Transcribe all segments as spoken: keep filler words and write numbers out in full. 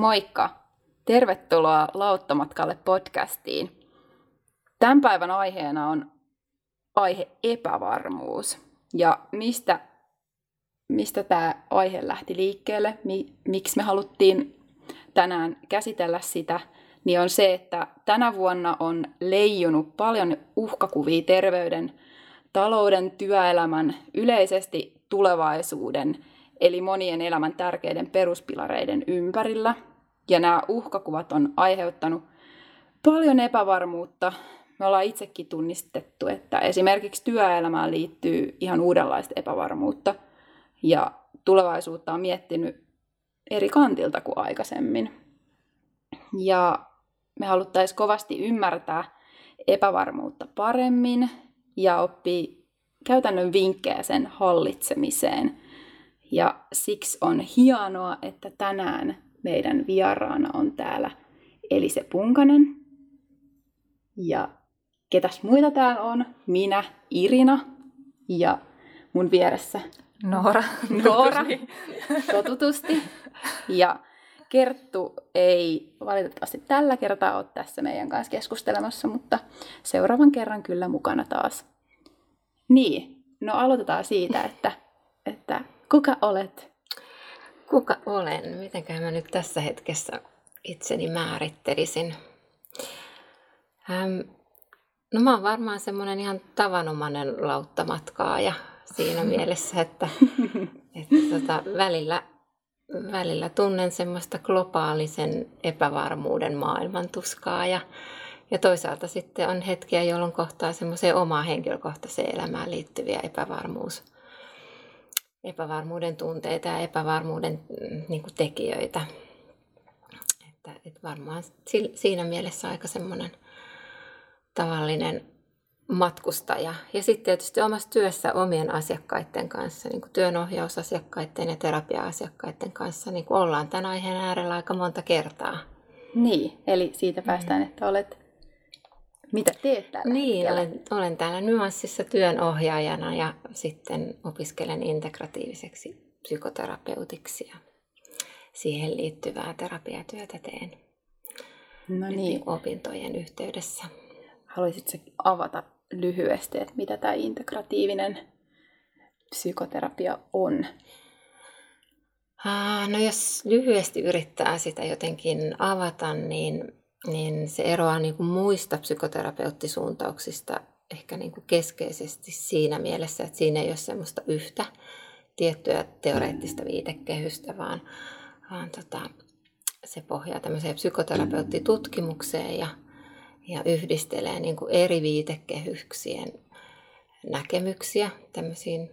Moikka! Tervetuloa Lauttamatkalle podcastiin. Tämän päivän aiheena on aihe epävarmuus. Ja mistä, mistä tämä aihe lähti liikkeelle, mi, miksi me haluttiin tänään käsitellä sitä, niin on se, että tänä vuonna on leijunut paljon uhkakuvia terveyden, talouden, työelämän, yleisesti tulevaisuuden, eli monien elämän tärkeiden peruspilareiden ympärillä. Ja nämä uhkakuvat on aiheuttanut paljon epävarmuutta. Me ollaan itsekin tunnistettu, että esimerkiksi työelämään liittyy ihan uudenlaista epävarmuutta. Ja tulevaisuutta on miettinyt eri kantilta kuin aikaisemmin. Ja me haluttaisiin kovasti ymmärtää epävarmuutta paremmin ja oppii käytännön vinkkejä sen hallitsemiseen. Ja siksi on hienoa, että tänään meidän vieraana on täällä Elise Punkanen. Ja ketäs muita täällä on? Minä, Irina. Ja mun vieressä Noora. Noora, totutusti. Ja Kerttu ei valitettavasti tällä kertaa ole tässä meidän kanssa keskustelemassa, mutta seuraavan kerran kyllä mukana taas. Niin, no aloitetaan siitä, että, että kuka olet? Kuka olen? Mitenköhän mä nyt tässä hetkessä itseni määrittelisin? Ähm, no mä oon varmaan semmoinen ihan tavanomainen lauttamatkaaja siinä mielessä, että, että tota, välillä, välillä tunnen semmoista globaalisen epävarmuuden maailmantuskaa ja, ja toisaalta sitten on hetkiä, jolloin kohtaa semmoiseen omaan henkilökohtaiseen elämään liittyviä epävarmuus. epävarmuuden tunteita ja epävarmuuden niin kuin tekijöitä. Että, et varmaan siinä mielessä aika semmoinen tavallinen matkustaja. Ja sitten tietysti omassa työssä omien asiakkaiden kanssa, niin kuin työnohjausasiakkaiden ja terapiaasiakkaiden kanssa, niin kuin ollaan tämän aiheen äärellä aika monta kertaa. Niin, eli siitä päästään, että olet, mitä teet täällä? Niin, olen, olen täällä nyanssissa työnohjaajana ja sitten opiskelen integratiiviseksi psykoterapeutiksi ja siihen liittyvää terapiatyötä teen no niin. opintojen yhteydessä. Haluaisitko avata lyhyesti, että mitä tämä integratiivinen psykoterapia on? No jos lyhyesti yrittää sitä jotenkin avata, niin niin se eroaa niin kuin muista psykoterapeuttisuuntauksista ehkä niin kuin keskeisesti siinä mielessä, että siinä ei ole semmoista yhtä tiettyä teoreettista viitekehystä, vaan, vaan tota, se pohjaa tämmöiseen psykoterapeuttitutkimukseen ja, ja yhdistelee niin kuin eri viitekehyksien näkemyksiä tämmöisiin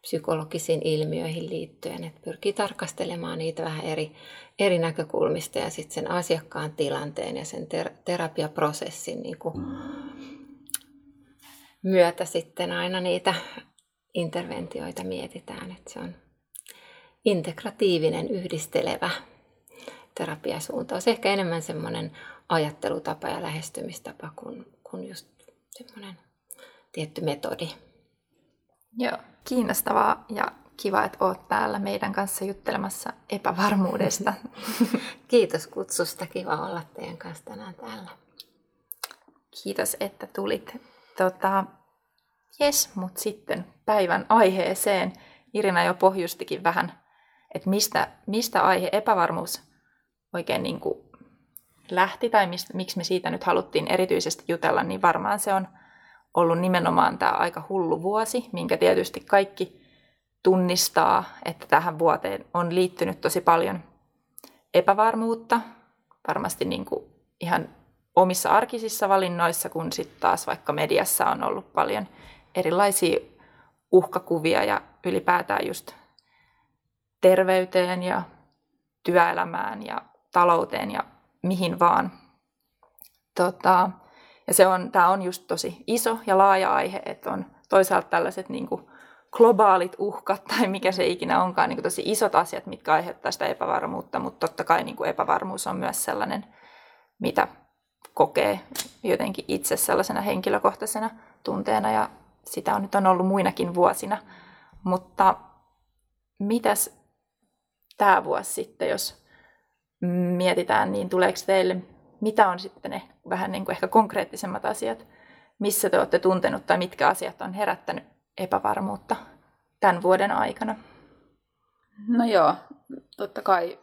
psykologisiin ilmiöihin liittyen, että pyrkii tarkastelemaan niitä vähän eri, eri näkökulmista ja sitten sen asiakkaan tilanteen ja sen ter- terapiaprosessin niin kuin myötä sitten aina niitä interventioita mietitään, että se on integratiivinen, yhdistelevä terapiasuuntaus. Ehkä enemmän semmoinen ajattelutapa ja lähestymistapa kuin, kuin just semmoinen tietty metodi. Joo, kiinnostavaa ja kiva, että oot täällä meidän kanssa juttelemassa epävarmuudesta. Kiitos kutsusta, kiva olla teidän kanssa tänään täällä. Kiitos, että tulit. Tota, jes, mutta sitten päivän aiheeseen. Irina jo pohjustikin vähän, että mistä, mistä aihe epävarmuus oikein niin kuin lähti tai mistä, miksi me siitä nyt haluttiin erityisesti jutella, niin varmaan se on ollut nimenomaan tämä aika hullu vuosi, minkä tietysti kaikki tunnistaa, että tähän vuoteen on liittynyt tosi paljon epävarmuutta. Varmasti niin kuin ihan omissa arkisissa valinnoissa, kun sitten taas vaikka mediassa on ollut paljon erilaisia uhkakuvia ja ylipäätään just terveyteen ja työelämään ja talouteen ja mihin vaan. Tota, Ja se on, tämä on just tosi iso ja laaja aihe, että on toisaalta tällaiset niin kuin globaalit uhkat tai mikä se ikinä onkaan, niin kuin tosi isot asiat, mitkä aiheuttaa sitä epävarmuutta, mutta totta kai niin kuin epävarmuus on myös sellainen, mitä kokee jotenkin itse sellaisena henkilökohtaisena tunteena ja sitä on nyt on ollut muinakin vuosina. Mutta mitäs tämä vuosi sitten, jos mietitään, niin tuleeko teille, mitä on sitten ne vähän niin kuin ehkä konkreettisemmat asiat, missä te olette tuntenut tai mitkä asiat on herättänyt epävarmuutta tämän vuoden aikana? No joo, totta kai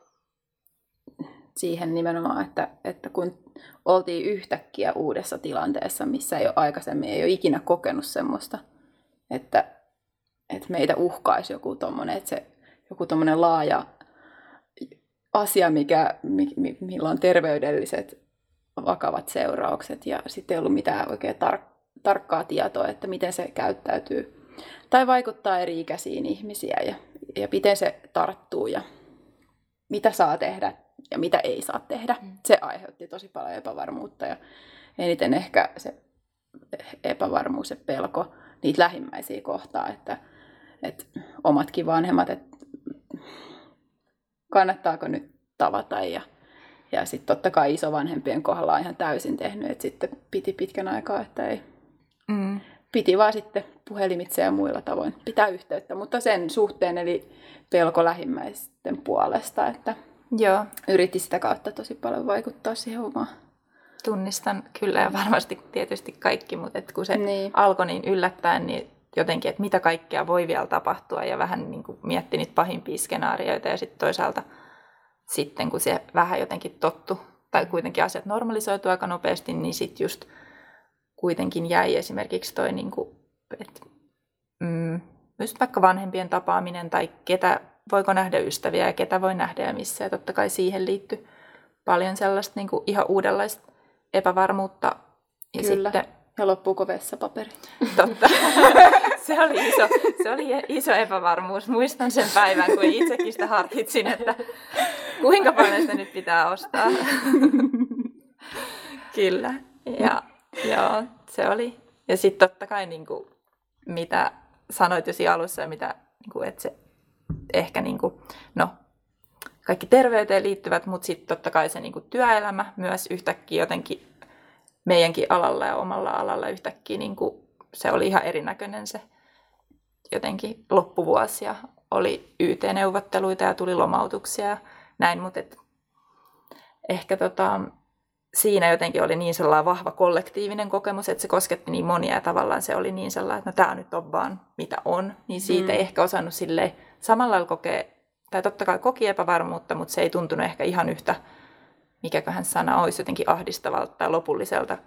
siihen nimenomaan, että, että kun oltiin yhtäkkiä uudessa tilanteessa, missä ei ole aikaisemmin, ei ole ikinä kokenut semmoista, että, että meitä uhkaisi joku tommonen, että se, joku tommonen laaja asia, mikä, mi, mi, millä on terveydelliset vakavat seuraukset ja sitten ei ollut mitään oikein tar- tarkkaa tietoa, että miten se käyttäytyy tai vaikuttaa eri ikäisiin ihmisiä ja, ja miten se tarttuu ja mitä saa tehdä ja mitä ei saa tehdä. Se aiheutti tosi paljon epävarmuutta ja eniten ehkä se epävarmuus ja pelko niitä lähimmäisiä kohtaan, että, että omatkin vanhemmat, että kannattaako nyt tavata ja, ja sitten totta kai isovanhempien kohdalla on ihan täysin tehnyt, että sitten piti pitkän aikaa, että ei. Mm. Piti vaan sitten puhelimitse ja muilla tavoin pitää yhteyttä, mutta sen suhteen eli pelko lähimmäisten puolesta, että joo. Yritti sitä kautta tosi paljon vaikuttaa siihen omaan. Tunnistan kyllä ja varmasti tietysti kaikki, mutta et kun se niin. alkoi niin yllättäen, niin jotenkin, että mitä kaikkea voi vielä tapahtua ja vähän niin kuin mietti niitä pahimpia skenaarioita ja sitten toisaalta sitten kun se vähän jotenkin tottu tai kuitenkin asiat normalisoitu aika nopeasti, niin sitten just kuitenkin jäi esimerkiksi toi niin kuin, että mm, just vaikka vanhempien tapaaminen tai ketä, voiko nähdä ystäviä ja ketä voi nähdä ja missä ja totta kai siihen liittyy paljon sellaista niin kuin ihan uudenlaista epävarmuutta ja kyllä. sitten ja loppuuko vessapaperi? Totta. Se oli iso, se oli iso epävarmuus. Muistan sen päivän, kun itsekin sitä harkitsin, että kuinka paljon sitä nyt pitää ostaa. Kyllä. Ja, joo, se oli. Ja sitten totta kai, niin kuin, mitä sanoit jo siinä alussa, ja mitä, niin kuin, että se ehkä niin kuin, no, kaikki terveyteen liittyvät, mutta sitten totta kai se niin kuin työelämä myös yhtäkkiä jotenkin meidänkin alalla ja omalla alalla yhtäkkiä niin kuin, se oli ihan erinäköinen se jotenkin loppuvuosi ja oli Y T-neuvotteluita ja tuli lomautuksia ja näin, mutta et ehkä tota, siinä jotenkin oli niin sellainen vahva kollektiivinen kokemus, että se kosketti niin monia ja tavallaan se oli niin sellainen, että no tämä nyt on vaan mitä on, niin siitä mm. ei ehkä osannut silleen samalla lailla kokea, tai totta kai koki epävarmuutta, mutta se ei tuntunut ehkä ihan yhtä mikäköhän sana olisi jotenkin ahdistavalta tai lopulliselta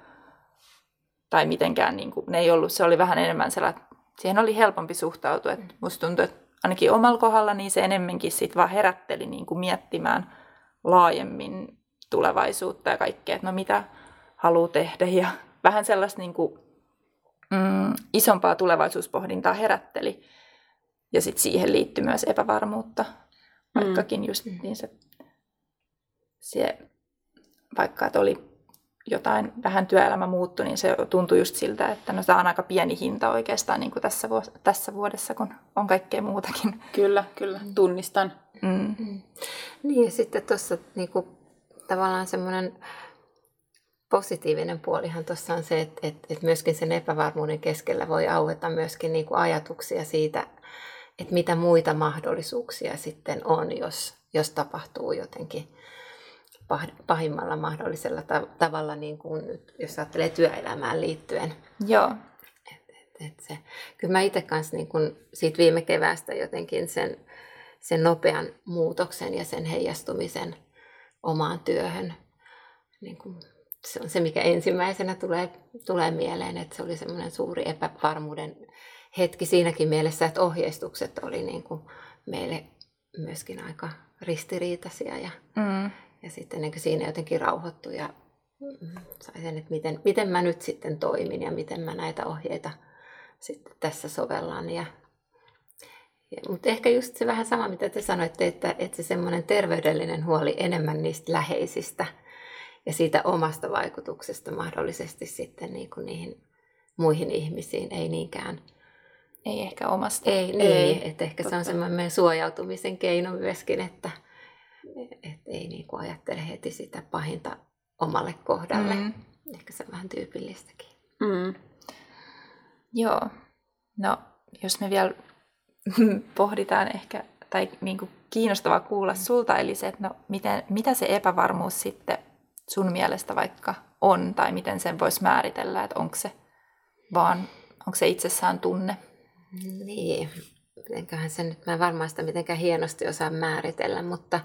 tai mitenkään, niin kuin, ne ei ollut, se oli vähän enemmän sellainen, siihen oli helpompi suhtautua. Et musta tuntui, että ainakin omalla kohdalla niin se enemmänkin sit vaan herätteli niin kuin miettimään laajemmin tulevaisuutta ja kaikkea, että no mitä haluaa tehdä ja vähän sellaista niin kuin, mm, isompaa tulevaisuuspohdintaa herätteli ja sitten siihen liittyi myös epävarmuutta, vaikkakin just niin se, se vaikka että oli jotain, vähän työelämä muuttui, niin se tuntui just siltä, että no tämä on aika pieni hinta oikeastaan niin kuin tässä, vuos, tässä vuodessa, kun on kaikkea muutakin. Kyllä, kyllä, tunnistan. Mm. Mm. Niin ja sitten tuossa niin kuin, tavallaan semmoinen positiivinen puolihan tuossa on se, että, että, että myöskin sen epävarmuuden keskellä voi aueta myöskin niin kuin ajatuksia siitä, että mitä muita mahdollisuuksia sitten on, jos, jos tapahtuu jotenkin pahimmalla mahdollisella tav- tavalla, niin kuin nyt, jos ajattelee työelämään liittyen. Joo. Et, et, et se. Kyllä mä itse kanssa niin kun siitä viime keväästä jotenkin sen, sen nopean muutoksen ja sen heijastumisen omaan työhön. Niin kun se on se, mikä ensimmäisenä tulee, tulee mieleen, että se oli semmoinen suuri epävarmuuden hetki siinäkin mielessä, että ohjeistukset oli niin kun meille myöskin aika ristiriitaisia ja mm. Ja sitten niin siinä jotenkin rauhoittui ja sai sen, että miten, miten mä nyt sitten toimin ja miten mä näitä ohjeita sitten tässä sovellaan. Ja, ja, mutta ehkä just se vähän sama, mitä te sanoitte, että, että se semmoinen terveydellinen huoli enemmän niistä läheisistä ja siitä omasta vaikutuksesta mahdollisesti sitten niin kuin niihin muihin ihmisiin, ei niinkään. Ei ehkä omasta. Ei, niin, ei että ehkä totta. Se on semmoinen suojautumisen keino myöskin, että että ei niinku ajattele heti sitä pahinta omalle kohdalle. Mm. Ehkä se on vähän tyypillistäkin. Mm. Joo. No, jos me vielä pohditaan ehkä, tai niinku kiinnostava kuulla sulta, eli se, että no, miten, mitä se epävarmuus sitten sun mielestä vaikka on, tai miten sen voisi määritellä, että onko se vaan, onko se itsessään tunne? Niin, mitenköhän sen nyt, mä en varmaan sitä mitenkään hienosti osaa määritellä, mutta,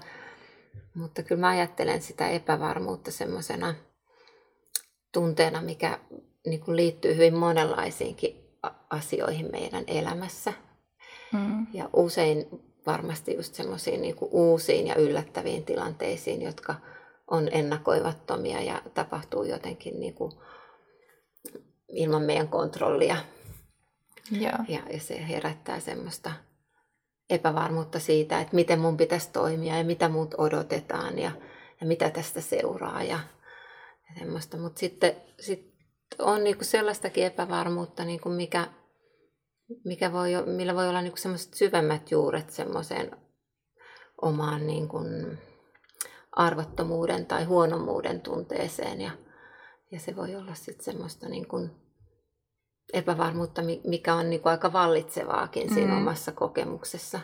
mutta kyllä mä ajattelen sitä epävarmuutta semmoisena tunteena, mikä niin kuin liittyy hyvin monenlaisiinkin asioihin meidän elämässä. Mm. Ja usein varmasti just semmoisiin niin kuin uusiin ja yllättäviin tilanteisiin, jotka on ennakoivattomia ja tapahtuu jotenkin niin kuin ilman meidän kontrollia. Yeah. Ja, ja se herättää semmoista epävarmuutta siitä, että miten mun pitäisi toimia ja mitä muut odotetaan ja, ja mitä tästä seuraa ja, ja semmoista. Mutta sitten sit on niin kuin sellaistakin epävarmuutta, niin kuin mikä... Mikä voi, millä voi olla niin semmoiset syvemmät juuret semmoiseen omaan niin kuin arvottomuuden tai huonommuuden tunteeseen. Ja, ja se voi olla sitten semmoista niin kuin epävarmuutta, mikä on niin kuin aika vallitsevaakin siinä mm. omassa kokemuksessa.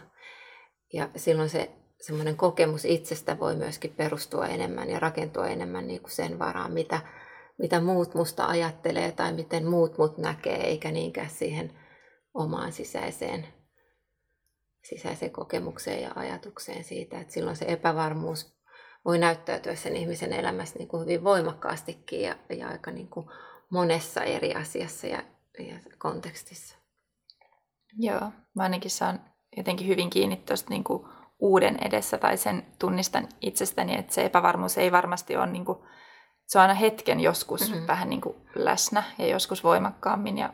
Ja silloin se semmoinen kokemus itsestä voi myöskin perustua enemmän ja rakentua enemmän niin kuin sen varaan, mitä, mitä muut musta ajattelee tai miten muut mut näkee, eikä niinkään siihen omaan sisäiseen, sisäiseen kokemukseen ja ajatukseen siitä, että silloin se epävarmuus voi näyttäytyä sen ihmisen elämässä niin kuin hyvin voimakkaastikin ja, ja aika niin kuin monessa eri asiassa ja, ja kontekstissa. Joo, mä ainakin saan jotenkin hyvin kiinni tuosta niin kuin uuden edessä tai sen tunnistan itsestäni, että se epävarmuus ei varmasti ole, niin kuin, se on aina hetken joskus mm-hmm. vähän niin kuin läsnä ja joskus voimakkaammin ja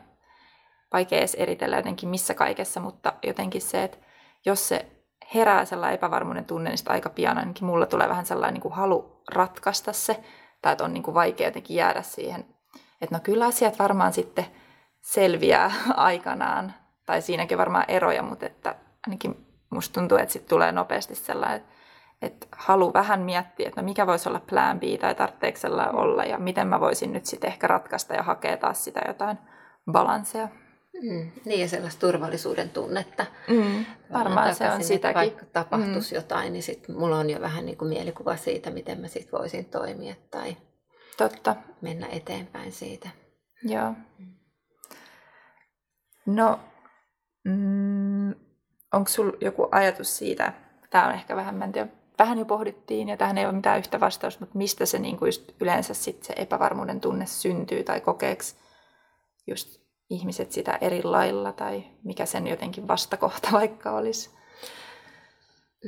vaikea edes eritellä jotenkin missä kaikessa, mutta jotenkin se, että jos se herää sellainen epävarmuuden tunne, niin aika pian ainakin mulla tulee vähän sellainen niin kuin halu ratkaista se, tai että on niin kuin vaikea jotenkin jäädä siihen, että no kyllä asiat varmaan sitten selviää aikanaan, tai siinäkin varmaan eroja, mutta että ainakin musta tuntuu, että sitten tulee nopeasti sellainen, että halu vähän miettiä, että no mikä voisi olla plan B, tai tarvitseeko sellainen olla, ja miten mä voisin nyt sitten ehkä ratkaista ja hakea taas sitä jotain balansseja. Mm, niin ja sellaista turvallisuuden tunnetta. Mm, varmaan se on sitäkin. Vaikka tapahtuisi mm. jotain, niin sit mulla on jo vähän niin kuin mielikuva siitä, miten mä sit voisin toimia tai totta. Mennä eteenpäin siitä. Joo. Mm. No, mm, onko sulla joku ajatus siitä? Tää on ehkä vähän, mä en tiedä, vähän jo pohdittiin ja tähän ei ole mitään yhtä vastausta, mutta mistä se niin kuin just yleensä sit se epävarmuuden tunne syntyy tai kokeeksi just ihmiset sitä eri lailla tai mikä sen jotenkin vastakohta vaikka olisi?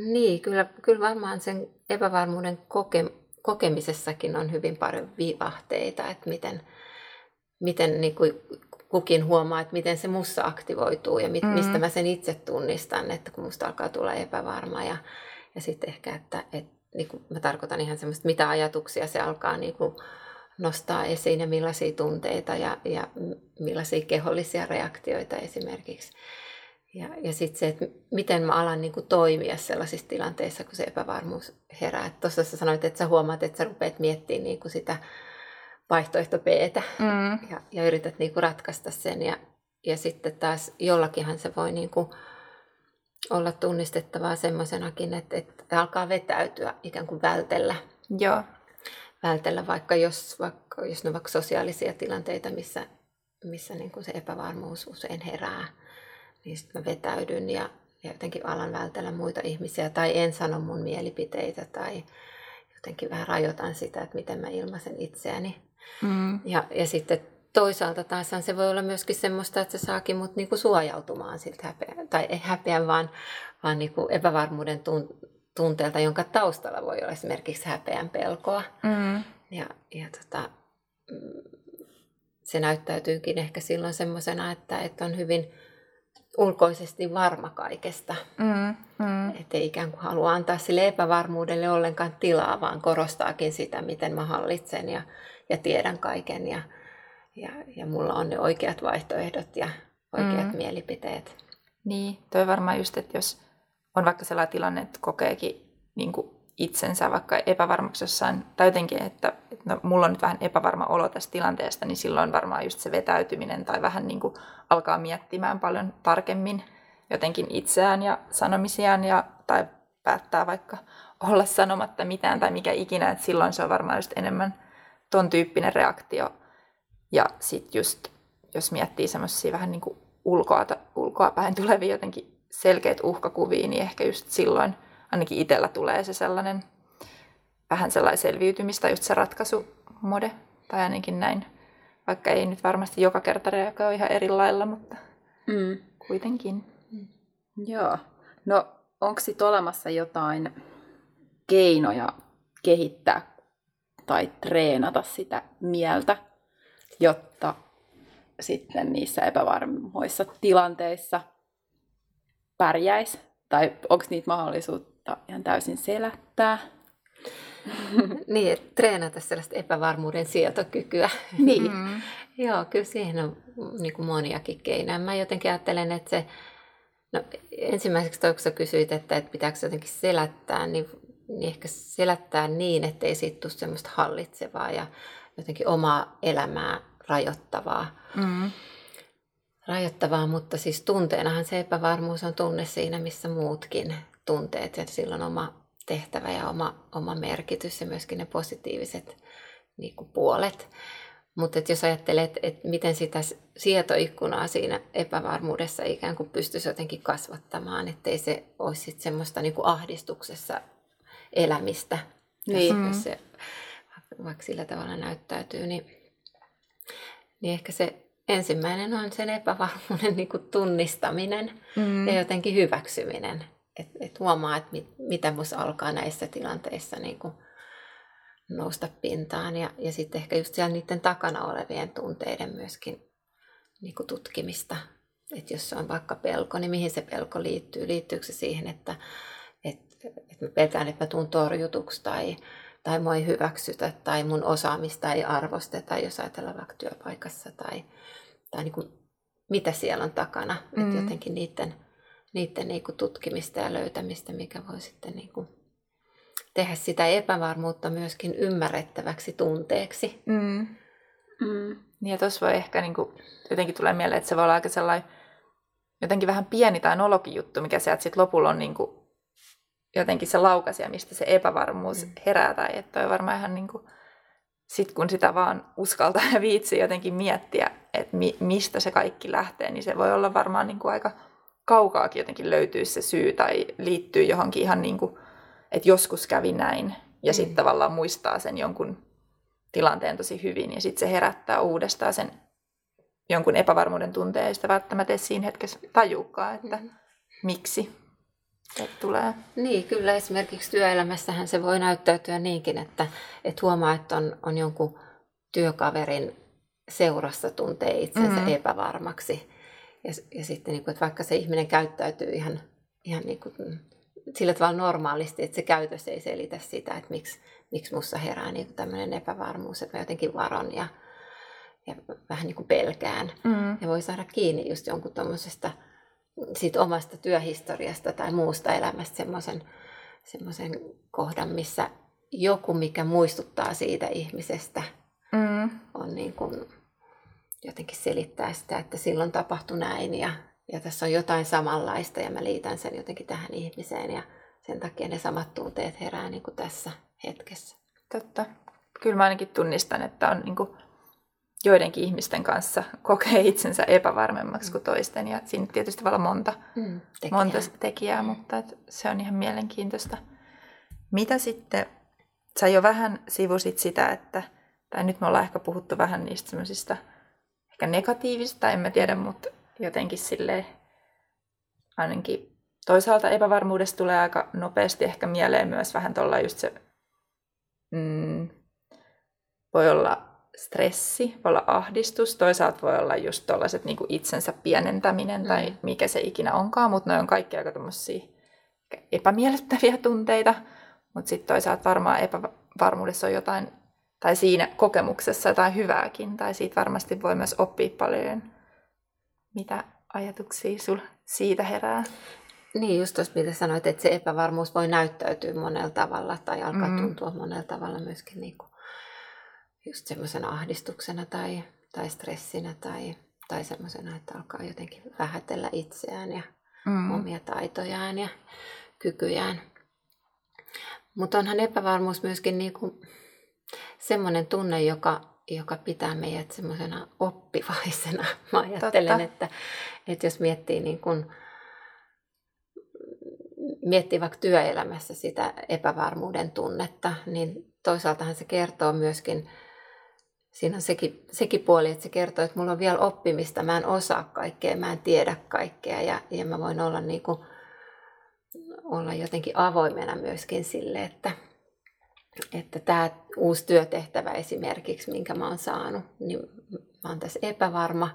Niin, kyllä, kyllä varmaan sen epävarmuuden koke, kokemisessakin on hyvin paljon vivahteita, että miten, miten niin kuin kukin huomaa, että miten se mussa aktivoituu ja mit, mm. mistä mä sen itse tunnistan, että kun musta alkaa tulla epävarma ja, ja sitten ehkä, että, että niin kuin mä tarkoitan ihan semmoista, mitä ajatuksia se alkaa niin kuin nostaa esiin ja millaisia tunteita ja, ja millaisia kehollisia reaktioita esimerkiksi. Ja, ja sitten se, että miten mä alan niin kuin toimia sellaisissa tilanteissa, kun se epävarmuus herää. Tuossa sä sanoit, että sä huomaat, että sä rupeat miettimään niin kuin sitä vaihtoehto B:tä mm. ja, ja yrität niin kuin ratkaista sen. Ja, ja sitten taas jollakinhan se voi niin kuin olla tunnistettavaa semmoisenakin, että, että alkaa vetäytyä, ikään kuin vältellä. Joo. Vältellä vaikka jos, vaikka, jos ne on vaikka sosiaalisia tilanteita, missä, missä niin kuin se epävarmuus usein herää, niin sitten mä vetäydyn ja, ja jotenkin alan vältellä muita ihmisiä tai en sano mun mielipiteitä tai jotenkin vähän rajoitan sitä, että miten mä ilmaisen itseäni. Mm. Ja, ja sitten toisaalta taas se voi olla myöskin semmoista, että se saakin mut niin kuin suojautumaan siltä häpeä, tai ei häpeä, vaan, vaan niin kuin epävarmuuden tunteen. tunteelta, jonka taustalla voi olla esimerkiksi häpeän pelkoa. Mm. Ja, ja tota, se näyttäytyykin ehkä silloin semmoisena, että, että on hyvin ulkoisesti varma kaikesta. Mm. Mm. Että ei ikään kuin halua antaa sille epävarmuudelle ollenkaan tilaa, vaan korostaakin sitä, miten mä hallitsen ja, ja tiedän kaiken. Ja, ja, ja mulla on ne oikeat vaihtoehdot ja oikeat mm. mielipiteet. Niin, toi varmaan just, että jos on vaikka sellainen tilanne, että kokeekin niin kuin itsensä vaikka epävarmaksi jossain, tai jotenkin, että, että no, mulla on nyt vähän epävarma olo tästä tilanteesta, niin silloin varmaan just se vetäytyminen tai vähän niin kuin alkaa miettimään paljon tarkemmin jotenkin itseään ja sanomisiaan ja, tai päättää vaikka olla sanomatta mitään tai mikä ikinä, että silloin se on varmaan just enemmän ton tyyppinen reaktio. Ja sitten just, jos miettii semmoisia vähän niin kuin ulkoa, ulkoa päin tulevia jotenkin selkeitä uhkakuvia, niin ehkä just silloin ainakin itsellä tulee se sellainen vähän sellainen selviytymistä, just se ratkaisumode, tai ainakin näin. Vaikka ei nyt varmasti joka kerta reagoi ihan eri lailla, mutta mm. kuitenkin. Mm. Joo. No onko sit olemassa jotain keinoja kehittää tai treenata sitä mieltä, jotta sitten niissä epävarmoissa tilanteissa pärjäisi? Tai onko niitä mahdollisuutta ihan täysin selättää? Niin, että treenata sellaista epävarmuuden sietokykyä. Niin. Mm-hmm. Joo, kyllä siihen on niin kuin moniakin keinoja. Mä jotenkin ajattelen, että se, no ensimmäiseksi toi, kun sä kysyit, että, että pitääkö jotenkin selättää, niin, niin ehkä selättää niin, että ei siitä tule semmoista hallitsevaa ja jotenkin omaa elämää rajoittavaa. Mm-hmm. Rajoittavaa, mutta siis tunteenahan se epävarmuus on tunne siinä, missä muutkin tunteet, ja silloin oma tehtävä ja oma, oma merkitys ja myöskin ne positiiviset niin kuin puolet. Mutta jos ajattelee, että et miten sitä sietoikkunaa siinä epävarmuudessa ikään kuin pystyisi jotenkin kasvattamaan, ettei se olisi sitten semmoista niin kuin ahdistuksessa elämistä, niin. Jos se vaikka sillä tavalla näyttäytyy, niin, niin ehkä se ensimmäinen on sen epävarmuuden niin kuin tunnistaminen mm. ja jotenkin hyväksyminen. Että et huomaa, että mit, mitä minussa alkaa näissä tilanteissa niin kuin nousta pintaan. Ja, ja sitten ehkä just siellä niiden takana olevien tunteiden myöskin niin kuin tutkimista. Että jos se on vaikka pelko, niin mihin se pelko liittyy? Liittyykö se siihen, että et, et mä pelkään, että mä tuun torjutuksi tai, tai mua ei hyväksytä tai mun osaamista ei arvosteta, jos ajatellaan vaikka työpaikassa. Tai, tai niin kuin, mitä siellä on takana? Mm. Että jotenkin niiden... niiden niinku tutkimista ja löytämistä, mikä voi sitten niinku tehdä sitä epävarmuutta myöskin ymmärrettäväksi tunteeksi. Mm. Mm. Ja tuossa voi ehkä niinku, jotenkin tulee mieleen, että se voi olla aika sellainen jotenkin vähän pieni tai nolokin juttu, mikä sieltä sitten lopulla on niinku, jotenkin se laukasia, mistä se epävarmuus mm. herää. Tai että on varmaan ihan niinku, sit kun sitä vaan uskaltaa ja viitsii jotenkin miettiä, että mi- mistä se kaikki lähtee, niin se voi olla varmaan niinku aika kaukaakin jotenkin löytyy se syy tai liittyy johonkin ihan niin kuin, että joskus kävi näin. Ja sitten mm. tavallaan muistaa sen jonkun tilanteen tosi hyvin ja sitten se herättää uudestaan sen jonkun epävarmuuden tunteen ja sitä välttämättä siinä hetkessä tajuukaan, että mm. miksi se tulee. Niin, kyllä esimerkiksi työelämässähän se voi näyttäytyä niinkin, että, että huomaa, että on, on jonkun työkaverin seurassa tuntee itsensä mm. epävarmaksi. Ja, ja sitten, niin kuin, että vaikka se ihminen käyttäytyy ihan, ihan niin kuin, sillä tavalla normaalisti, että se käytös ei selitä sitä, että miksi, miksi musta herää niin kuin tämmöinen epävarmuus, että mä jotenkin varon ja, ja vähän niin kuin pelkään. Mm. Ja voi saada kiinni just jonkun tuommoisesta siitä omasta työhistoriasta tai muusta elämästä semmoisen, semmoisen kohdan, missä joku, mikä muistuttaa siitä ihmisestä, mm. on niin kuin... jotenkin selittää sitä, että silloin tapahtui näin ja, ja tässä on jotain samanlaista ja mä liitän sen jotenkin tähän ihmiseen ja sen takia ne samat tunteet herää niin kuin tässä hetkessä. Totta. Kyllä mä ainakin tunnistan, että on niin kuin joidenkin ihmisten kanssa kokee itsensä epävarmemmaksi mm. kuin toisten ja siinä tietysti tavallaan monta, mm, tekijää. monta tekijää, mutta se on ihan mielenkiintoista. Mitä sitten, sä jo vähän sivusit sitä, että, tai nyt me ollaan ehkä puhuttu vähän niistä semmoisista negatiivista, en mä tiedä, mutta jotenkin silleen ainakin toisaalta epävarmuudesta tulee aika nopeasti ehkä mieleen myös vähän tuolla just se mm, voi olla stressi, voi olla ahdistus, toisaalta voi olla just tuollaiset niinku itsensä pienentäminen mm. tai mikä se ikinä onkaan, mutta ne on kaikki aika tommosia epämiellyttäviä tunteita, mutta sitten toisaalta varmaan epävarmuudessa on jotain tai siinä kokemuksessa jotain hyvääkin, tai siitä varmasti voi myös oppia paljon. Mitä ajatuksia sulla siitä herää? Niin, just tuossa mitä sanoit, että se epävarmuus voi näyttäytyä monella tavalla, tai alkaa mm-hmm. tuntua monella tavalla myöskin niin kuin just semmoisena ahdistuksena, tai, tai stressinä, tai, tai semmoisena, että alkaa jotenkin vähätellä itseään ja mm-hmm. omia taitojaan ja kykyjään. Mutta onhan epävarmuus myöskin niinku semmoinen tunne, joka, joka pitää meidät semmoisena oppivaisena. Mä ajattelen, että, että jos miettii, niin kun, miettii vaikka työelämässä sitä epävarmuuden tunnetta, niin toisaaltahan se kertoo myöskin, siinä on sekin, sekin puoli, että se kertoo, että mulla on vielä oppimista, mä en osaa kaikkea, mä en tiedä kaikkea ja, ja mä voin olla niin kuin olla jotenkin avoimena myöskin sille, että, että tämä uusi työtehtävä esimerkiksi, minkä mä oon saanut, niin mä oon tässä epävarma,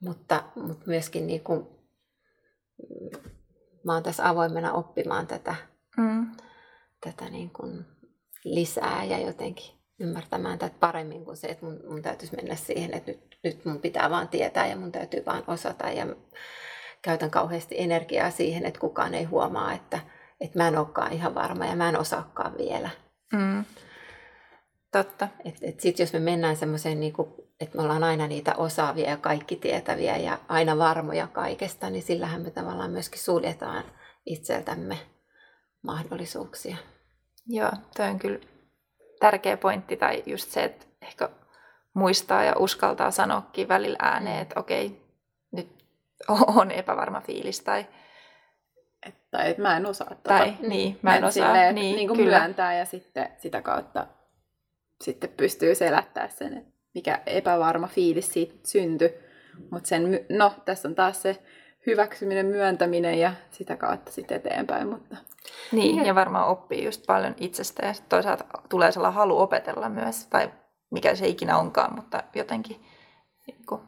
mutta, mutta myöskin niin kuin, mä oon tässä avoimena oppimaan tätä, mm. tätä niin kuin lisää ja jotenkin ymmärtämään tätä paremmin kuin se, että mun, mun täytyisi mennä siihen, että nyt, nyt mun pitää vaan tietää ja mun täytyy vaan osata ja käytän kauheasti energiaa siihen, että kukaan ei huomaa, että, että mä en olekaan ihan varma ja mä en osaakaan vielä. Mm. Totta. Et, et sit jos me mennään semmoiseen, niin että me ollaan aina niitä osaavia ja kaikki tietäviä ja aina varmoja kaikesta, niin sillähän me tavallaan myöskin suljetaan itseltämme mahdollisuuksia. Joo, toi on kyllä tärkeä pointti tai just se, että ehkä muistaa ja uskaltaa sanoakin välillä ääneen, että okei, nyt on epävarma fiilis tai et, tai et mä en osaa tota. Tai niin, mä en osaa silleen, niin, niin kuin myöntää ja sitten sitä kautta sitten pystyy selättämään sen, että mikä epävarma fiilis siitä syntyi, mut sen no tässä on taas se hyväksyminen, myöntäminen ja sitä kautta sitten eteenpäin, mutta niin ja varmaan oppii just paljon itsestä ja toisaalta tulee sellainen halu opetella myös tai mikä se ikinä onkaan, mutta jotenkin niinku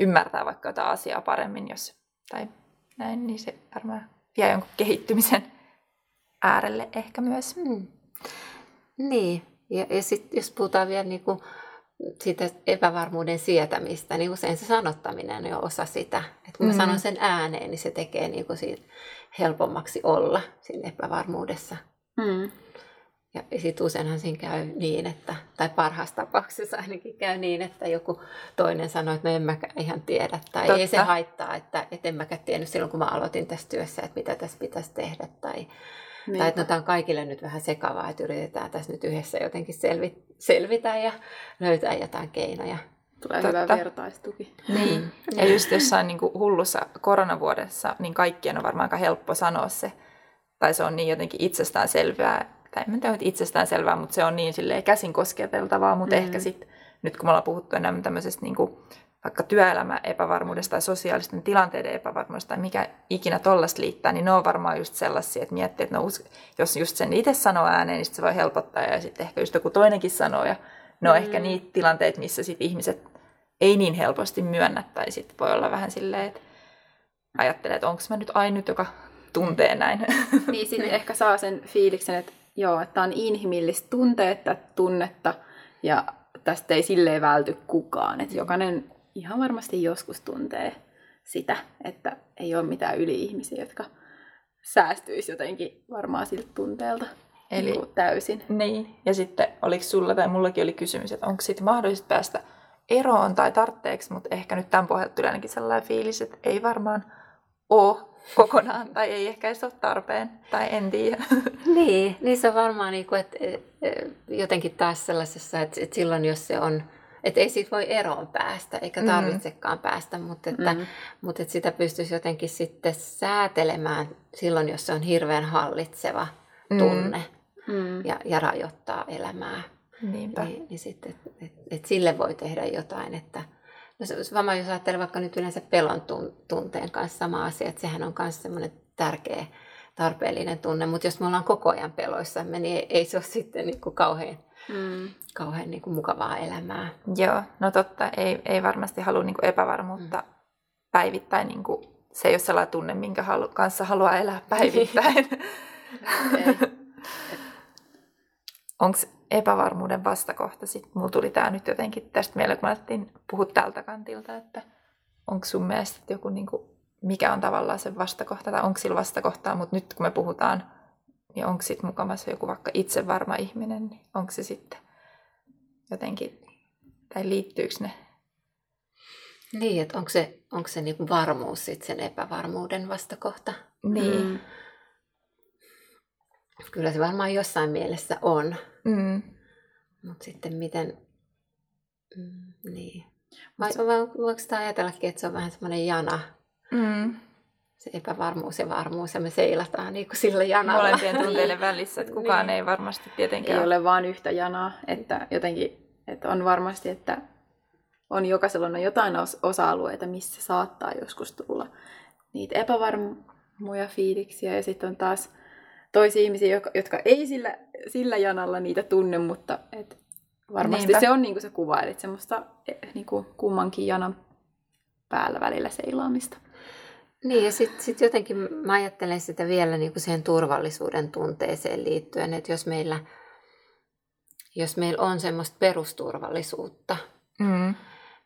ymmärtää vaikka jotain asiaa paremmin, jos, tai näin, niin se varmaan vie jonkun kehittymisen äärelle ehkä myös. Mm. Niin, ja, ja sitten jos puhutaan vielä niinku siitä epävarmuuden sietämistä, niin usein se sanottaminen on osa sitä. Et kun mä mm. sanon sen ääneen, niin se tekee niinku siitä helpommaksi olla siinä epävarmuudessa. Mm. Ja sitten useinhan siinä käy niin, että, tai parhaassa tapauksessa ainakin käy niin, että joku toinen sanoo, että no en mäkään ihan tiedä. Tai totta. Ei se haittaa, että, että en mäkään tiennyt silloin, kun mä aloitin tässä työssä, että mitä tässä pitäisi tehdä. Tai, tai että no, tämä on kaikille nyt vähän sekavaa, että yritetään tässä nyt yhdessä jotenkin selvi, selvitä ja löytää jotain keinoja. Tulee totta. Hyvä vertaistuki. Niin. Ja just jossain niin kuin hullussa koronavuodessa, niin kaikkien on varmaan aika helppo sanoa se. Tai se on niin jotenkin itsestään selvää. Tai en tiedä, itsestään selvää, mutta se on niin silleen käsin kosketeltavaa, mutta mm. ehkä sitten, nyt kun me ollaan puhuttu enemmän tämmöisestä niin kuin, vaikka työelämän epävarmuudesta tai sosiaalisten tilanteiden epävarmuudesta tai mikä ikinä tollaista liittää, niin ne on varmaan just sellaisia, että miettii, että no, jos just sen itse sanoo ääneen, niin sitten se voi helpottaa ja sitten ehkä just joku toinenkin sanoo ja ne on mm. ehkä niitä tilanteita, missä sitten ihmiset ei niin helposti myönnä tai sitten voi olla vähän silleen, että ajattelee, että onko mä nyt ainut, joka tuntee näin. Niin sitten ehkä saa sen fiiliksen, että joo, että on inhimillistä tuntea tätä tunnetta ja tästä ei silleen välty kukaan. Että jokainen ihan varmasti joskus tuntee sitä, että ei ole mitään yli-ihmisiä, jotka säästyisi jotenkin varmaan siltä tunteelta. Eli niin kuin täysin. Niin. Ja sitten oliko sulla tai mullakin oli kysymys, että onko siitä mahdollista päästä eroon tai tartteeksi, mutta ehkä nyt tämän pohjalta tulee ainakin sellainen fiilis, että ei varmaan ole kokonaan, tai ei ehkä edes ole tarpeen, tai en tiedä. Niin, niin se on varmaan niin kuin, että jotenkin taas sellaisessa, että silloin jos se on, että ei siitä voi eroon päästä, eikä tarvitsekaan mm. päästä, mutta että, mm. mutta että sitä pystyisi jotenkin sitten säätelemään silloin, jos se on hirveän hallitseva tunne mm. ja, ja rajoittaa elämää. Niinpä. Niin, niin sitten, että, että, että sille voi tehdä jotain, että Vamma, jos ajattelee vaikka nyt yleensä pelon tunteen kanssa sama asia, että sehän on myös semmoinen tärkeä, tarpeellinen tunne, mutta jos me ollaan koko ajan peloissamme, niin ei se ole sitten niin kuin kauhean, mm. kauhean niin kuin mukavaa elämää. Joo, no totta, ei, ei varmasti halua niin kuin epävarmuutta mm. päivittäin, niin kuin, se ei ole sellainen tunne, minkä halu, kanssa haluaa elää päivittäin. Onko epävarmuuden vastakohta sitten? Mulla tuli tämä nyt jotenkin tästä mieleen, kun mä alettiin puhua tältä kantilta, että onko sun mielestä joku, niin kuin, mikä on tavallaan se vastakohta, tai onko sillä vastakohtaa, mutta nyt kun me puhutaan, niin onko sitten mukamassa joku vaikka itsevarma ihminen, niin onko se sitten jotenkin, tai liittyykö ne? Niin, että onko se, onko se niin kuin varmuus sitten sen epävarmuuden vastakohta? Niin. Mm. Kyllä se varmaan jossain mielessä on. Mm. Mutta sitten miten... Mm, niin. Vai, voiko sitä ajatellakin, että se on vähän semmoinen jana? Mm. Se epävarmuus ja varmuus, ja me seilataan niin kuin sillä janalla. Molempien tunteiden välissä, että kukaan niin. ei varmasti tietenkään... Ei ole vaan yhtä janaa, että jotenkin että on varmasti, että on jokaisella on jotain osa-alueita, missä saattaa joskus tulla niitä epävarmuja fiiliksiä, ja sitten on taas toisia ihmisiä, jotka ei sillä, sillä janalla niitä tunne, mutta et varmasti Niinpä. Se on niin kuin sä kuvailit, semmoista niin kuin kummankin janan päällä välillä seilaamista. Niin, ja sitten sit jotenkin mä ajattelen sitä vielä niin kuin siihen turvallisuuden tunteeseen liittyen, että jos meillä, jos meillä on semmoista perusturvallisuutta, mm.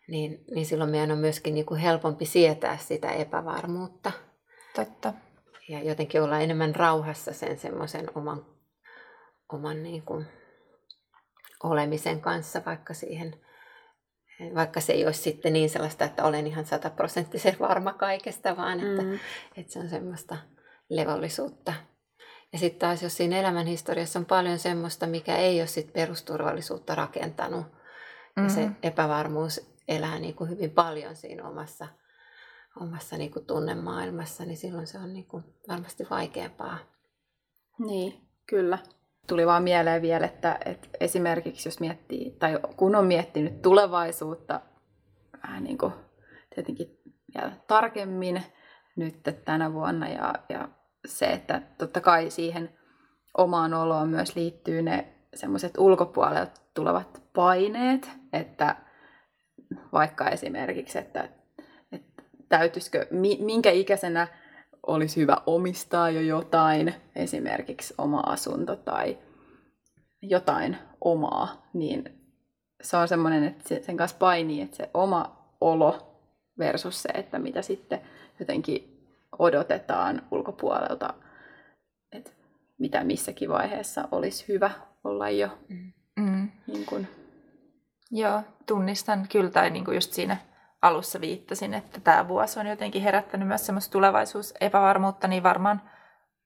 niin, niin silloin meidän on myöskin niin kuin helpompi sietää sitä epävarmuutta. Totta. Ja jotenkin olla enemmän rauhassa sen semmoisen oman, oman niin kuin olemisen kanssa, vaikka siihen... Vaikka se ei olisi sitten niin sellaista, että olen ihan sataprosenttisen varma kaikesta, vaan että, mm. että se on semmoista levollisuutta. Ja sitten taas, jos siinä elämän historiassa on paljon semmoista, mikä ei ole sit perusturvallisuutta rakentanut, mm. ja se epävarmuus elää niin kuin hyvin paljon siinä omassa, omassa niin kuin tunnemaailmassa, niin silloin se on niin kuin varmasti vaikeampaa. Niin, kyllä. Tuli vaan mieleen vielä, että, että esimerkiksi jos miettii, tai kun on miettinyt tulevaisuutta vähän niin kuin tietenkin vielä tarkemmin nyt tänä vuonna, ja, ja se, että totta kai siihen omaan oloon myös liittyy ne semmoiset ulkopuolelle tulevat paineet, että vaikka esimerkiksi, että, että täytyisikö, minkä ikäisenä olisi hyvä omistaa jo jotain, esimerkiksi oma asunto tai jotain omaa, niin se on semmoinen, että sen kanssa painii, että se oma olo versus se, että mitä sitten jotenkin odotetaan ulkopuolelta, että mitä missäkin vaiheessa olisi hyvä olla jo. Mm. Niin kun... Joo, tunnistan kyllä, tai niin kuin just siinä alussa viittasin, että tämä vuosi on jotenkin herättänyt myös semmoista tulevaisuusepävarmuutta, niin varmaan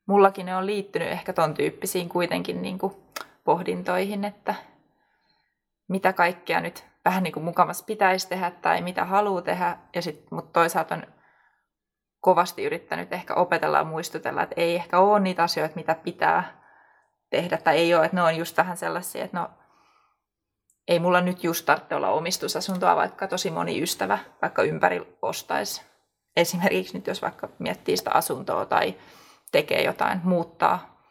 mullakin ne on liittynyt ehkä ton tyyppisiin kuitenkin niin kuin pohdintoihin, että mitä kaikkea nyt vähän niin kuin mukavasti pitäisi tehdä tai mitä haluaa tehdä, ja sit, mutta toisaalta on kovasti yrittänyt ehkä opetella ja muistutella, että ei ehkä ole niitä asioita, mitä pitää tehdä, tai ei ole, että ne on just vähän sellaisia, että no ei mulla nyt just tarvitse olla omistusasuntoa, vaikka tosi moni ystävä vaikka ympäri ostaisi. Esimerkiksi nyt jos vaikka miettii sitä asuntoa tai tekee jotain, muuttaa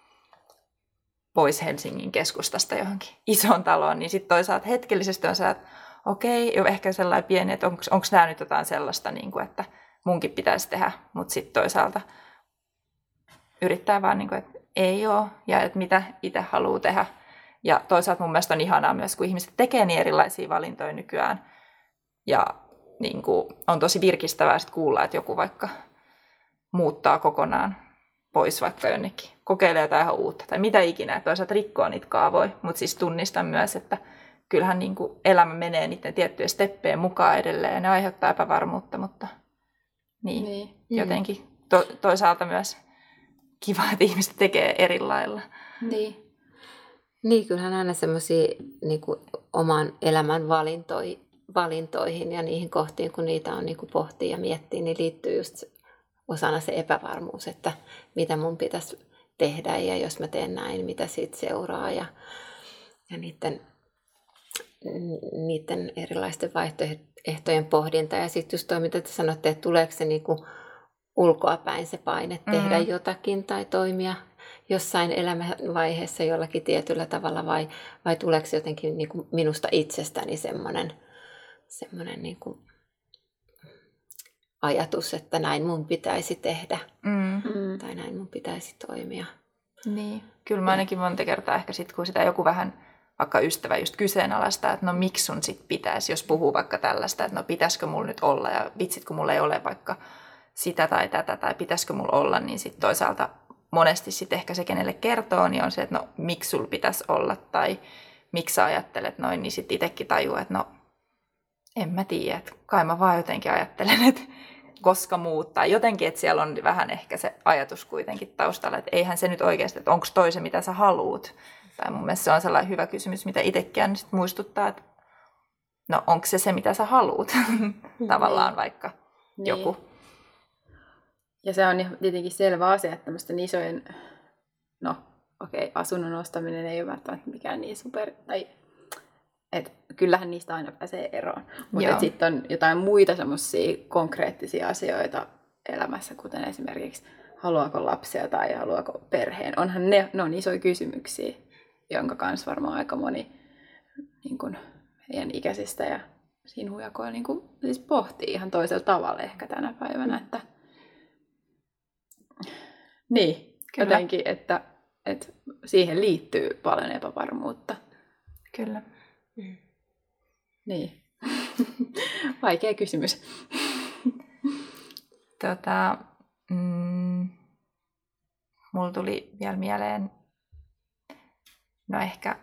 pois Helsingin keskustasta johonkin isoon taloon, niin sitten toisaalta hetkellisesti on se, että okei, okay, ehkä sellainen pieni, että onko nämä nyt jotain sellaista, niin kuin, että munkin pitäisi tehdä, mutta sitten toisaalta yrittää vaan, niin kuin, että ei ole ja että mitä itse haluaa tehdä. Ja toisaalta mun mielestä on ihanaa myös, kun ihmiset tekee niin erilaisia valintoja nykyään. Ja niin kuin, on tosi virkistävää sit kuulla, että joku vaikka muuttaa kokonaan pois vaikka jonnekin. Kokeilee jotain ihan uutta tai mitä ikinä. Toisaalta rikkoo niitä kaavoja, mutta siis tunnistan myös, että kyllähän niin kuin elämä menee niiden tiettyjen steppien mukaan edelleen. Ja ne aiheuttaa epävarmuutta, mutta niin, niin. jotenkin. To- toisaalta myös kiva, että ihmiset tekee eri lailla. Niin. Niin, kyllähän aina semmoisia niin kuin oman elämän valintoihin ja niihin kohtiin, kun niitä on niin kuin pohtii ja miettii, niin liittyy just osana se epävarmuus, että mitä mun pitäisi tehdä ja jos mä teen näin, mitä siitä seuraa. Ja, ja niiden, niiden erilaisten vaihtoehtojen pohdinta. Ja sitten just tuo, mitä te sanotte, että tuleeko se niin kuin ulkoapäin se paine tehdä mm-hmm. jotakin tai toimia jossain elämänvaiheessa jollakin tietyllä tavalla, vai, vai tuleeko jotenkin niin kuin minusta itsestäni semmoinen, semmoinen niin kuin ajatus, että näin mun pitäisi tehdä mm. tai näin mun pitäisi toimia. Niin, kyllä mä ainakin monta kertaa ehkä sit, kun sitä joku vähän, vaikka ystävä just kyseenalaistaa, että no miksi sun sit pitäisi, jos puhuu vaikka tällaista, että no pitäisikö mulla nyt olla ja vitsit kun mulla ei ole vaikka sitä tai tätä tai pitäisikö mulla olla, niin sit toisaalta monesti sitten ehkä se, kenelle kertoo, niin on se, että no miksi sulla pitäisi olla tai miksi sä ajattelet noin, niin sitten itsekin tajuu, että no en mä tiedä, että kai mä vaan jotenkin ajattelen, että koska muuttaa. Jotenkin, että siellä on vähän ehkä se ajatus kuitenkin taustalla, että eihän se nyt oikeasti, että onko toi se, mitä sä haluut. Tai mun mielestä se on sellainen hyvä kysymys, mitä itsekään sit muistuttaa, että no onko se se, mitä sä haluut tavallaan vaikka niin. joku. Ja se on tietenkin selvä asia, että tämmöisten isojen, no okei, okay, asunnon ostaminen ei ole välttämättä mikään niin super, tai et kyllähän niistä aina pääsee eroon. Mutta sitten on jotain muita semmoisia konkreettisia asioita elämässä, kuten esimerkiksi haluaako lapsia tai haluaako perheen. Onhan ne, ne on isoja kysymyksiä, jonka kanssa varmaan aika moni niin kun meidän ikäisistä ja sinhujakoja niin kun, siis pohtii ihan toisella tavalla ehkä tänä päivänä. Että... Niin, kyllä. Jotenkin, että, että siihen liittyy paljon epävarmuutta. Kyllä. Mm. Niin. Vaikea kysymys. Tota, mm, mulla tuli vielä mieleen, no ehkä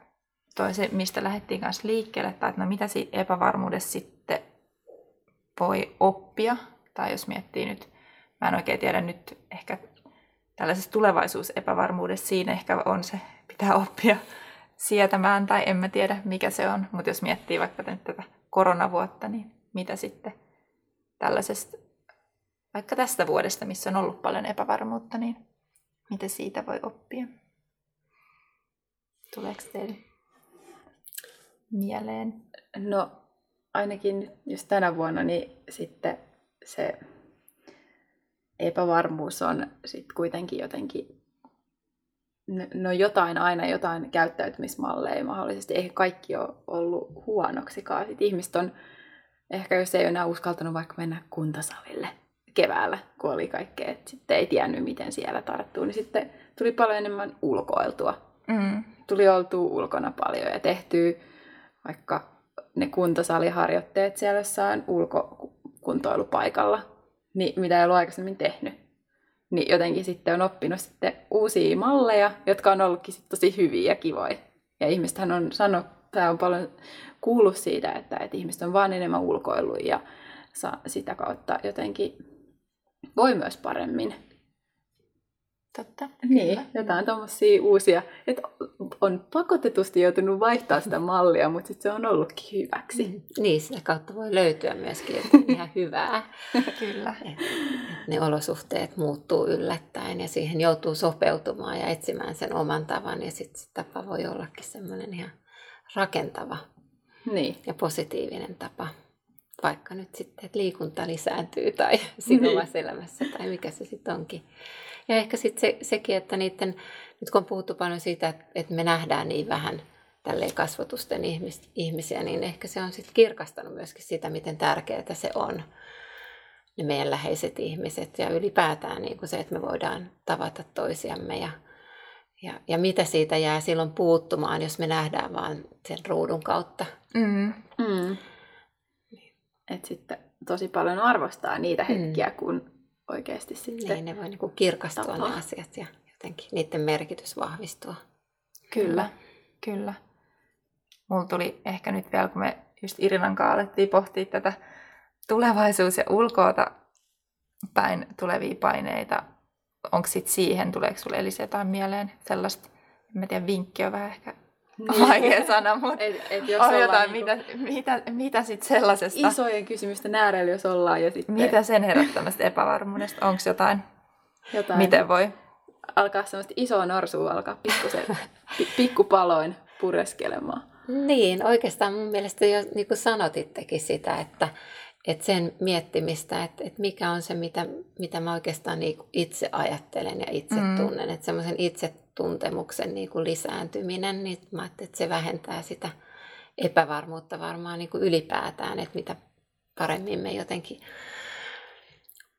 toi se, mistä lähdettiin kanssa liikkeelle, tai että no mitä siitä epävarmuudessa sitten voi oppia, tai jos miettii nyt, mä en oikein tiedä nyt ehkä tällaisessa tulevaisuusepävarmuudessa siinä ehkä on se, pitää oppia sietämään, tai en mä tiedä mikä se on, mutta jos miettii vaikka tätä koronavuotta, niin mitä sitten tällaisesta, vaikka tästä vuodesta, missä on ollut paljon epävarmuutta, niin mitä siitä voi oppia? Tuleeko teille mieleen? No ainakin just tänä vuonna, niin sitten se epävarmuus on sitten kuitenkin jotenkin no jotain, aina jotain käyttäytymismalleja mahdollisesti. Eikä kaikki ole ollut huonoksikaan. Sitten ihmiset on, ehkä jos ei ole enää uskaltanut vaikka mennä kuntosalille keväällä, kun oli kaikkea, että sitten ei tiennyt, miten siellä tarttuu, niin sitten tuli paljon enemmän ulkoiltua. Mm. Tuli oltua ulkona paljon ja tehtyä vaikka ne kuntosaliharjoitteet siellä jossain ulkokuntoilupaikalla, niin mitä ei ollut aikaisemmin tehnyt. Niin jotenkin sitten on oppinut sitten uusia malleja, jotka on ollutkin sitten tosi hyviä ja kivoja. Ja ihmistähän on sanonut, tai on paljon kuullut siitä, että, että ihmiset on vaan enemmän ulkoillut ja sitä kautta jotenkin voi myös paremmin. Totta. Niin, kyllä. Jotain tuommoisia uusia, että on pakotetusti joutunut vaihtaa sitä mallia, mutta sitten se on ollutkin hyväksi. Mm. Niin, sitä kautta voi löytyä myöskin ihan hyvää. Kyllä. Et, et ne olosuhteet muuttuu yllättäen ja siihen joutuu sopeutumaan ja etsimään sen oman tavan ja sitten se tapa voi ollakin semmoinen ihan rakentava niin. ja positiivinen tapa. Vaikka nyt sitten, että liikunta lisääntyy tai siinä omassa elämässä tai mikä se sitten onkin. Ja ehkä sitten se, sekin, että niiden, nyt kun on puhuttu paljon siitä, että me nähdään niin vähän tälleen kasvotusten ihmis, ihmisiä, niin ehkä se on sitten kirkastanut myöskin sitä, miten tärkeää se on, ne meidän läheiset ihmiset. Ja ylipäätään niin kuin se, että me voidaan tavata toisiamme ja, ja, ja mitä siitä jää silloin puuttumaan, jos me nähdään vaan sen ruudun kautta. Mm. Mm. Että sitten tosi paljon arvostaa niitä hetkiä, mm. kun oikeasti sitten... Niin, ne voi niinku kirkastua tapaa. Ne asiat ja jotenkin niiden merkitys vahvistua. Kyllä, kyllä. Mulla tuli ehkä nyt vielä, kun me just Irinan kanssa alettiin pohtia tätä tulevaisuus- ja ulkoota päin tulevia paineita. Onko sitten siihen, tuleeko sulle Elise jotain mieleen sellaista, en tiedä, vinkki on vähän ehkä... Vaikea sana, mutta et, et jos on jotain, niin kuin... mitä, mitä, mitä sitten sellaisesta... Isojen kysymysten äärellä, jos ollaan ja sitten... Mitä sen herättämästä epävarmuudesta? Onko jotain? jotain? Miten voi? Alkaa semmoista isoa norsua, alkaa pikkupaloin pureskelemaan. Niin, oikeastaan mun mielestä jo niin kuin sanot itsekin sitä, että, että sen miettimistä, että, että mikä on se, mitä, mitä mä oikeastaan niin kuin itse ajattelen ja itse mm. tunnen. Että semmoisen itse tuntemuksen niin kuin lisääntyminen, niin mä ajattelin, että se vähentää sitä epävarmuutta varmaan niin kuin ylipäätään, että mitä paremmin me jotenkin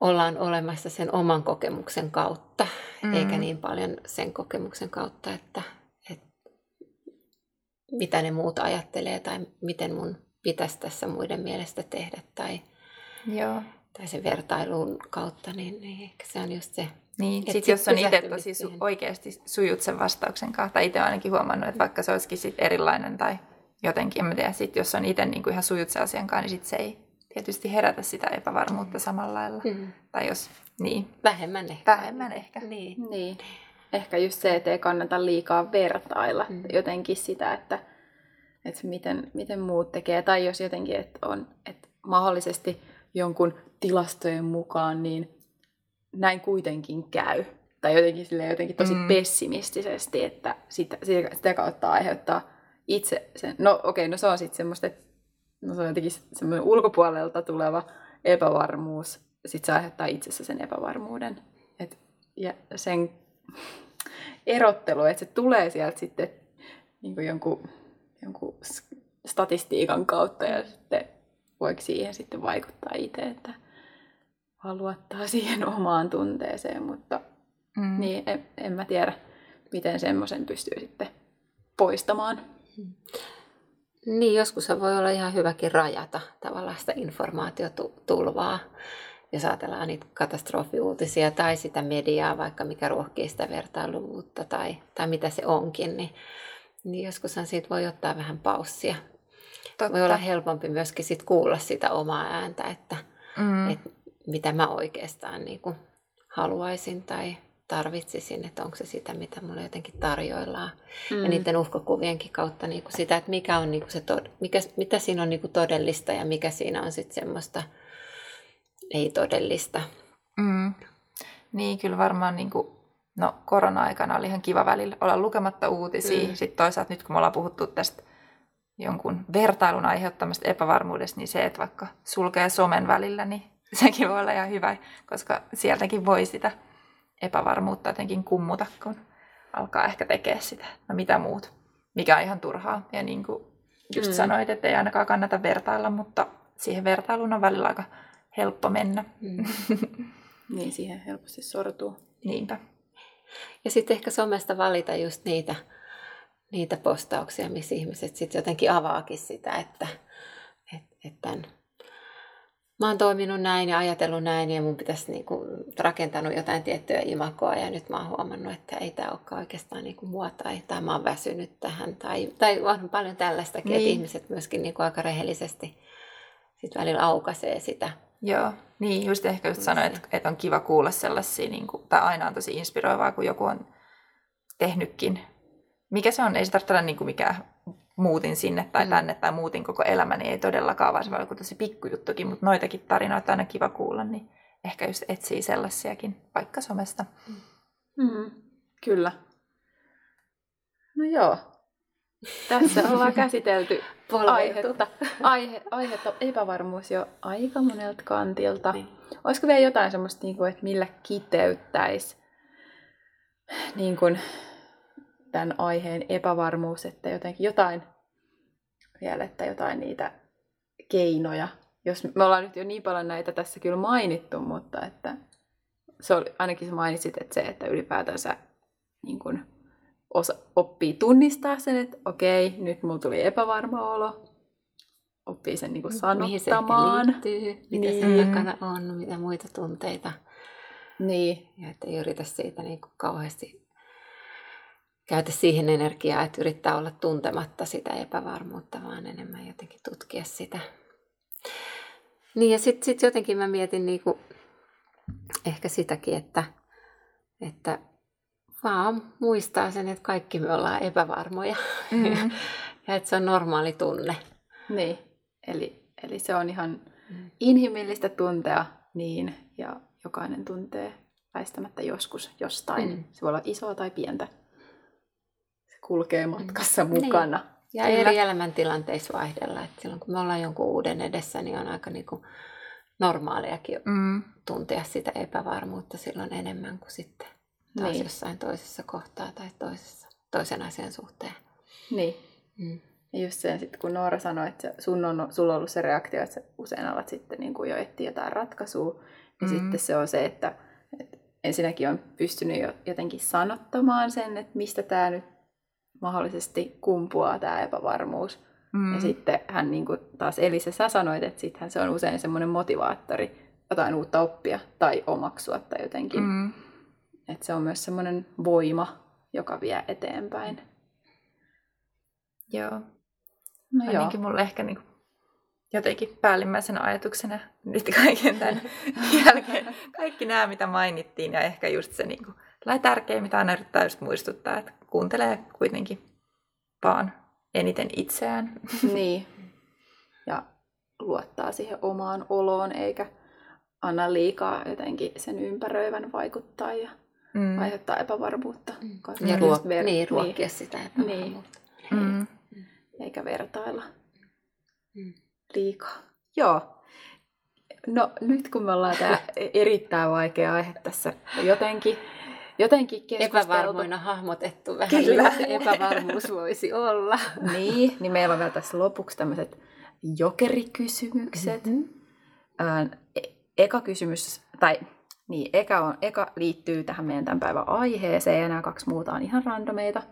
ollaan olemassa sen oman kokemuksen kautta, mm. eikä niin paljon sen kokemuksen kautta, että, että mitä ne muut ajattelee tai miten mun pitäisi tässä muiden mielestä tehdä tai, joo. tai sen vertailun kautta, niin, niin ehkä se on just se. Niin, sitten sit jos on itse tosi su- oikeasti sujut sen vastauksen kanssa, tai itse olen ainakin huomannut, että vaikka se olisikin sit erilainen tai jotenkin, en mä tiedä, sit jos on itse niin ihan sujut sen asian kanssa, niin sit se ei tietysti herätä sitä epävarmuutta mm. samalla lailla. Mm. Tai jos, niin. Vähemmän ehkä. Vähemmän ehkä. Niin. niin. Ehkä just se, että ei kannata liikaa vertailla mm. jotenkin sitä, että, että miten, miten muut tekee. Tai jos jotenkin, että on että mahdollisesti jonkun tilastojen mukaan, niin näin kuitenkin käy. Tai jotenkin, silleen, jotenkin tosi mm. pessimistisesti, että sitä, sitä kautta aiheuttaa itse sen. No okei, okay, no se on sitten semmoista, että no se on jotenkin semmoinen ulkopuolelta tuleva epävarmuus. Sitten se aiheuttaa itsessä sen epävarmuuden. Et, ja sen erottelu, että se tulee sieltä sitten niin jonkun, jonkun statistiikan kautta ja sitten voiko siihen sitten vaikuttaa itse, että vaan luottaa siihen omaan tunteeseen, mutta mm. niin, en, en mä tiedä, miten semmoisen pystyy sitten poistamaan. Mm. Niin, joskus se voi olla ihan hyväkin rajata tavallaan sitä informaatiotulvaa. Jos ajatellaan niitä katastrofiuutisia tai sitä mediaa, vaikka mikä ruokkii sitä vertailuvuutta tai, tai mitä se onkin, niin, niin joskushan siitä voi ottaa vähän paussia. Totta. Voi olla helpompi myöskin sit kuulla sitä omaa ääntä, että mm. et, mitä mä oikeastaan niin kuin haluaisin tai tarvitsisin, että onko se sitä, mitä mulle jotenkin tarjoillaan. Mm. Ja niiden uhkakuvienkin kautta niin kuin sitä, että mikä on niin kuin se tod- mikä, mitä siinä on niin kuin todellista ja mikä siinä on sitten semmoista ei todellista. Mm. Niin, kyllä varmaan niin kuin, no, korona-aikana oli ihan kiva välillä olla lukematta uutisia. Mm. Sitten toisaalta nyt kun me ollaan puhuttu tästä jonkun vertailun aiheuttamasta epävarmuudesta, niin se, että vaikka sulkee somen välillä, niin sekin voi olla ihan hyvä, koska sieltäkin voi sitä epävarmuutta jotenkin kummuta, kun alkaa ehkä tekee sitä. No mitä muut, mikä on ihan turhaa. Ja niin kuin just mm. sanoit, että ei ainakaan kannata vertailla, mutta siihen vertailuun on välillä aika helppo mennä. Mm. Niin, siihen helposti sortuu. Niinpä. Ja sitten ehkä somesta valita just niitä, niitä postauksia, missä ihmiset sitten jotenkin avaakin sitä, että et, et tämän, mä oon toiminut näin ja ajatellut näin ja mun pitäisi niinku rakentanut jotain tiettyä imagoa ja nyt mä oon huomannut, että ei tää olekaan oikeastaan niinku mua tai, tai mä oon väsynyt tähän. Tai, tai on paljon tällaistakin, niin. Että ihmiset myöskin niinku aika rehellisesti sitten välillä aukaisee sitä. Joo, niin just ehkä just sanoin, että, että on kiva kuulla sellaisia, niin kuin, tai aina on tosi inspiroivaa, kun joku on tehnytkin. Mikä se on? Ei se tarvitse olla niin kuin mikään muutin sinne tai mm. tänne tai muutin koko elämäni, niin ei todellakaan, vaan se voi olla tosi pikkujuttukin, mutta noitakin tarinoita on aina kiva kuulla, niin ehkä just etsii sellaisiakin, vaikka somesta. Mm. Kyllä. No joo. Tässä ollaan käsitelty aihetta, aihe, aihetta epävarmuus jo aika monelta kantilta. Niin. Olisiko vielä jotain semmoista, että millä kiteyttäisi tämän aiheen epävarmuus, että jotenkin jotain vielä, että jotain niitä keinoja. Jos me ollaan nyt jo niin paljon näitä tässä kyllä mainittu, mutta että se oli, ainakin sä mainitsit, että se, että ylipäätänsä niin kuin Osa, oppii tunnistaa sen, että okei, nyt mulla tuli epävarma olo. Oppii sen niin kuin sanottamaan. Mihin se liittyy, mitä niin. sen takana on, mitä muita tunteita. Niin. Ja että ei yritä siitä niin kuin kauheasti käytä siihen energiaa, että yrittää olla tuntematta sitä epävarmuutta, vaan enemmän jotenkin tutkia sitä. Niin ja sitten sit jotenkin mä mietin niin kuin ehkä sitäkin, että että vaan muistaa sen, että kaikki me ollaan epävarmoja mm-hmm. ja että se on normaali tunne. Niin, eli, eli se on ihan mm. inhimillistä tuntea niin ja jokainen tuntee väistämättä joskus jostain. Mm. Se voi olla isoa tai pientä. Se kulkee matkassa mm. mukana. Niin. Ja kyllä. Eri elämäntilanteissa vaihdella. Et silloin kun me ollaan jonkun uuden edessä, niin on aika niinku normaaliakin mm. tuntea sitä epävarmuutta silloin enemmän kuin sitten. Tai niin. jossain toisessa kohtaa tai toisessa, toisen asian suhteen. Niin. Mm. Ja just sen sitten, kun Noora sanoi, että sun on, sulla on ollut se reaktio, että usein alat sitten niin kuin jo etsiä jotain ratkaisua, niin mm-hmm. sitten se on se, että, että ensinnäkin on pystynyt jo jotenkin sanottamaan sen, että mistä tämä nyt mahdollisesti kumpuaa, tämä epävarmuus. Mm-hmm. Ja sitten hän niin kuin taas Elise, sä sanoit, että sittenhän se on usein semmoinen motivaattori, jotain uutta oppia tai omaksua tai jotenkin. Mm-hmm. Että se on myös semmoinen voima, joka vie eteenpäin. Joo. No ainakin joo. Mulle ehkä niinku jotenkin päällimmäisenä ajatuksena nyt kaiken tämän jälkeen. Kaikki nämä, mitä mainittiin ja ehkä just se niin kuin, tärkein, mitä aina yrittää just muistuttaa, että kuuntelee kuitenkin vaan eniten itseään. Niin. Ja luottaa siihen omaan oloon eikä anna liikaa jotenkin sen ympäröivän vaikuttaa ja mm. aiheuttaa epävarmuutta. Mm. Ja ruok- ver- niin, ruokkia niin. sitä epävarmuutta. Niin. Mm. Eikä vertailla mm. liikaa. Joo. No nyt kun me ollaan tää erittäin vaikea aihe tässä jotenkin, jotenkin keskusteltu. Epävarmoina hahmotettu vähän, mitä epävarmuus voisi olla. Niin, niin meillä on vielä tässä lopuksi tämmöiset jokerikysymykset. Mm-hmm. Eka kysymys, tai niin, eka, on, eka liittyy tähän meidän tämän päivän aiheeseen, ja nämä kaksi muuta on ihan randomeita.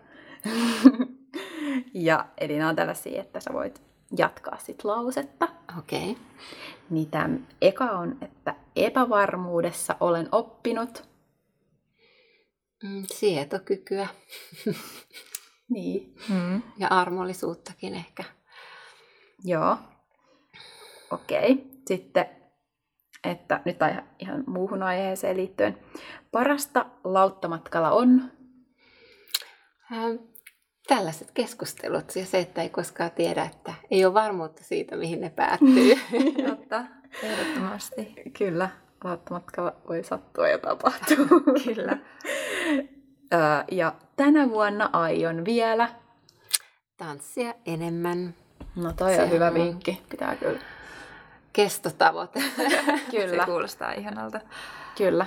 ja, eli nämä on tällaisia, että sä voit jatkaa sit lausetta. Okei. Okay. Niin tämä eka on, että epävarmuudessa olen oppinut. Mm, sietokykyä. niin. Mm. Ja armollisuuttakin ehkä. Joo. Okei. Okay. Sitten, että nyt ihan, ihan muuhun aiheeseen liittyen. Parasta lauttamatkalla on? Ähm, tällaiset keskustelut ja se, että ei koskaan tiedä, että ei ole varmuutta siitä, mihin ne päättyy. Totta, ehdottomasti. Kyllä, lauttamatkalla voi sattua ja tapahtua. Kyllä. ja tänä vuonna aion vielä tanssia enemmän. No toi Sehän on hyvä vinkki, pitää kyllä. Kestotavoite. Kyllä. Se kuulostaa ihanalta. Kyllä.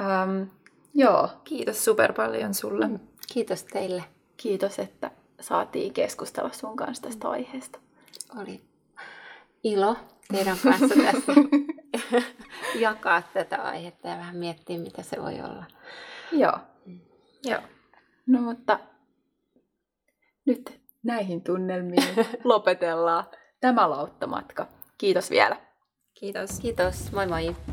Um, joo. Kiitos super paljon sulle. Kiitos teille. Kiitos, että saatiin keskustella sun kanssa tästä aiheesta. Oli ilo teidän kanssa tässä jakaa tätä aihetta ja vähän miettiä, mitä se voi olla. Joo. Mm. Joo. No mutta nyt näihin tunnelmiin lopetellaan tämä lauttamatka. Kiitos vielä. Kiitos. Kiitos. Moi moi.